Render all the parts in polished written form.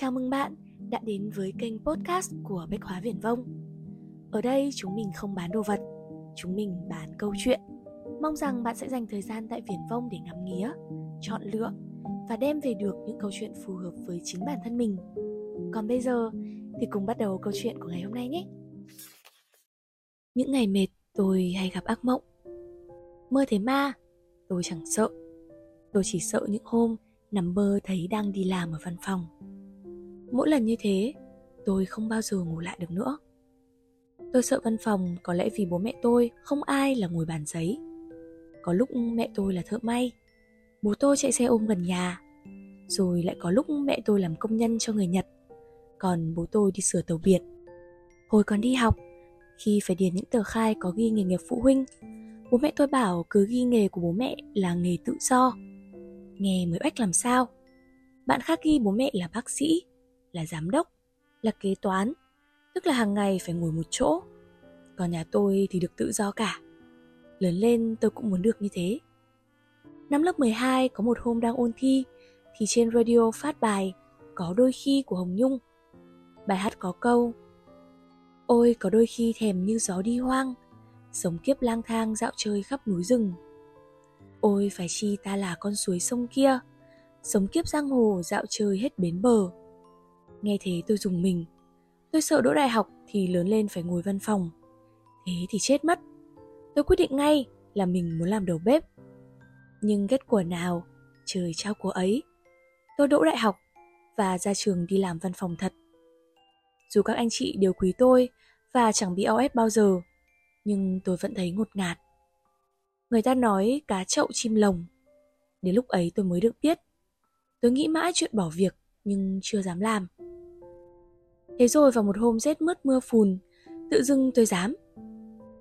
Chào mừng bạn đã đến với kênh podcast của Bách Hóa Viễn Vông. Ở đây chúng mình không bán đồ vật, chúng mình bán câu chuyện. Mong rằng bạn sẽ dành thời gian tại Viễn Vông để ngắm nghía, chọn lựa và đem về được những câu chuyện phù hợp với chính bản thân mình. Còn bây giờ thì cùng bắt đầu câu chuyện của ngày hôm nay nhé. Những ngày mệt tôi hay gặp ác mộng. Mơ thấy ma, tôi chẳng sợ. Tôi chỉ sợ những hôm nằm mơ thấy đang đi làm ở văn phòng. Mỗi lần như thế, tôi không bao giờ ngủ lại được nữa. Tôi sợ văn phòng có lẽ vì bố mẹ tôi không ai là ngồi bàn giấy. Có lúc mẹ tôi là thợ may, bố tôi chạy xe ôm gần nhà. Rồi lại có lúc mẹ tôi làm công nhân cho người Nhật, còn bố tôi đi sửa tàu biển. Hồi còn đi học, khi phải điền những tờ khai có ghi nghề nghiệp phụ huynh, bố mẹ tôi bảo cứ ghi nghề của bố mẹ là nghề tự do. Nghe mới oách làm sao. Bạn khác ghi bố mẹ là bác sĩ, là giám đốc, là kế toán, tức là hàng ngày phải ngồi một chỗ. Còn nhà tôi thì được tự do cả. Lớn lên tôi cũng muốn được như thế. Năm lớp 12 có một hôm đang ôn thi thì trên radio phát bài Có đôi khi của Hồng Nhung. Bài hát có câu: "Ôi có đôi khi thèm như gió đi hoang, sống kiếp lang thang dạo chơi khắp núi rừng. Ôi phải chi ta là con suối sông kia, sống kiếp giang hồ dạo chơi hết bến bờ." Nghe thế tôi rùng mình. Tôi sợ đỗ đại học thì lớn lên phải ngồi văn phòng, thế thì chết mất. Tôi quyết định ngay là mình muốn làm đầu bếp. Nhưng kết quả nào trời trao của ấy, tôi đỗ đại học và ra trường đi làm văn phòng thật. Dù các anh chị đều quý tôi và chẳng bị o ép bao giờ, nhưng tôi vẫn thấy ngột ngạt. Người ta nói cá chậu chim lồng. Đến lúc ấy tôi mới được biết. Tôi nghĩ mãi chuyện bỏ việc nhưng chưa dám làm. Thế rồi vào một hôm rét mướt mưa phùn, tự dưng tôi dám.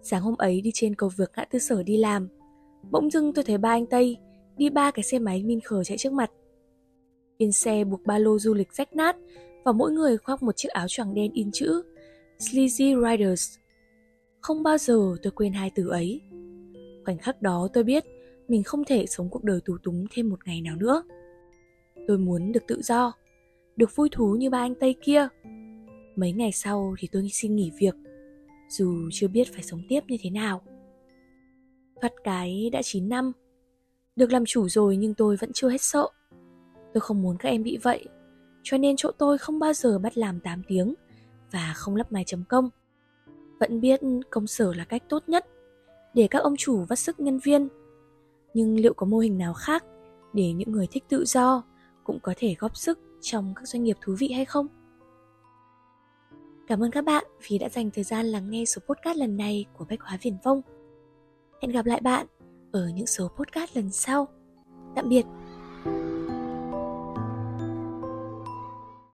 Sáng hôm ấy đi trên cầu vượt ngã tư Sở đi làm, bỗng dưng tôi thấy ba anh Tây đi ba cái xe máy min khờ chạy trước mặt. Yên xe buộc ba lô du lịch rách nát và mỗi người khoác một chiếc áo choàng đen in chữ Sleazy Riders. Không bao giờ tôi quên hai từ ấy. Khoảnh khắc đó tôi biết mình không thể sống cuộc đời tù túng thêm một ngày nào nữa. Tôi muốn được tự do, được vui thú như ba anh Tây kia. Mấy ngày sau thì tôi xin nghỉ việc, dù chưa biết phải sống tiếp như thế nào. Thoát cái đã 9 năm. Được làm chủ rồi nhưng tôi vẫn chưa hết sợ. Tôi không muốn các em bị vậy, cho nên chỗ tôi không bao giờ bắt làm 8 tiếng và không lắp máy chấm công. Vẫn biết công sở là cách tốt nhất để các ông chủ vắt sức nhân viên. Nhưng liệu có mô hình nào khác để những người thích tự do cũng có thể góp sức trong các doanh nghiệp thú vị hay không? Cảm ơn các bạn vì đã dành thời gian lắng nghe số podcast lần này của Bách Hóa Viễn Vông. Hẹn gặp lại bạn ở những số podcast lần sau. Tạm biệt!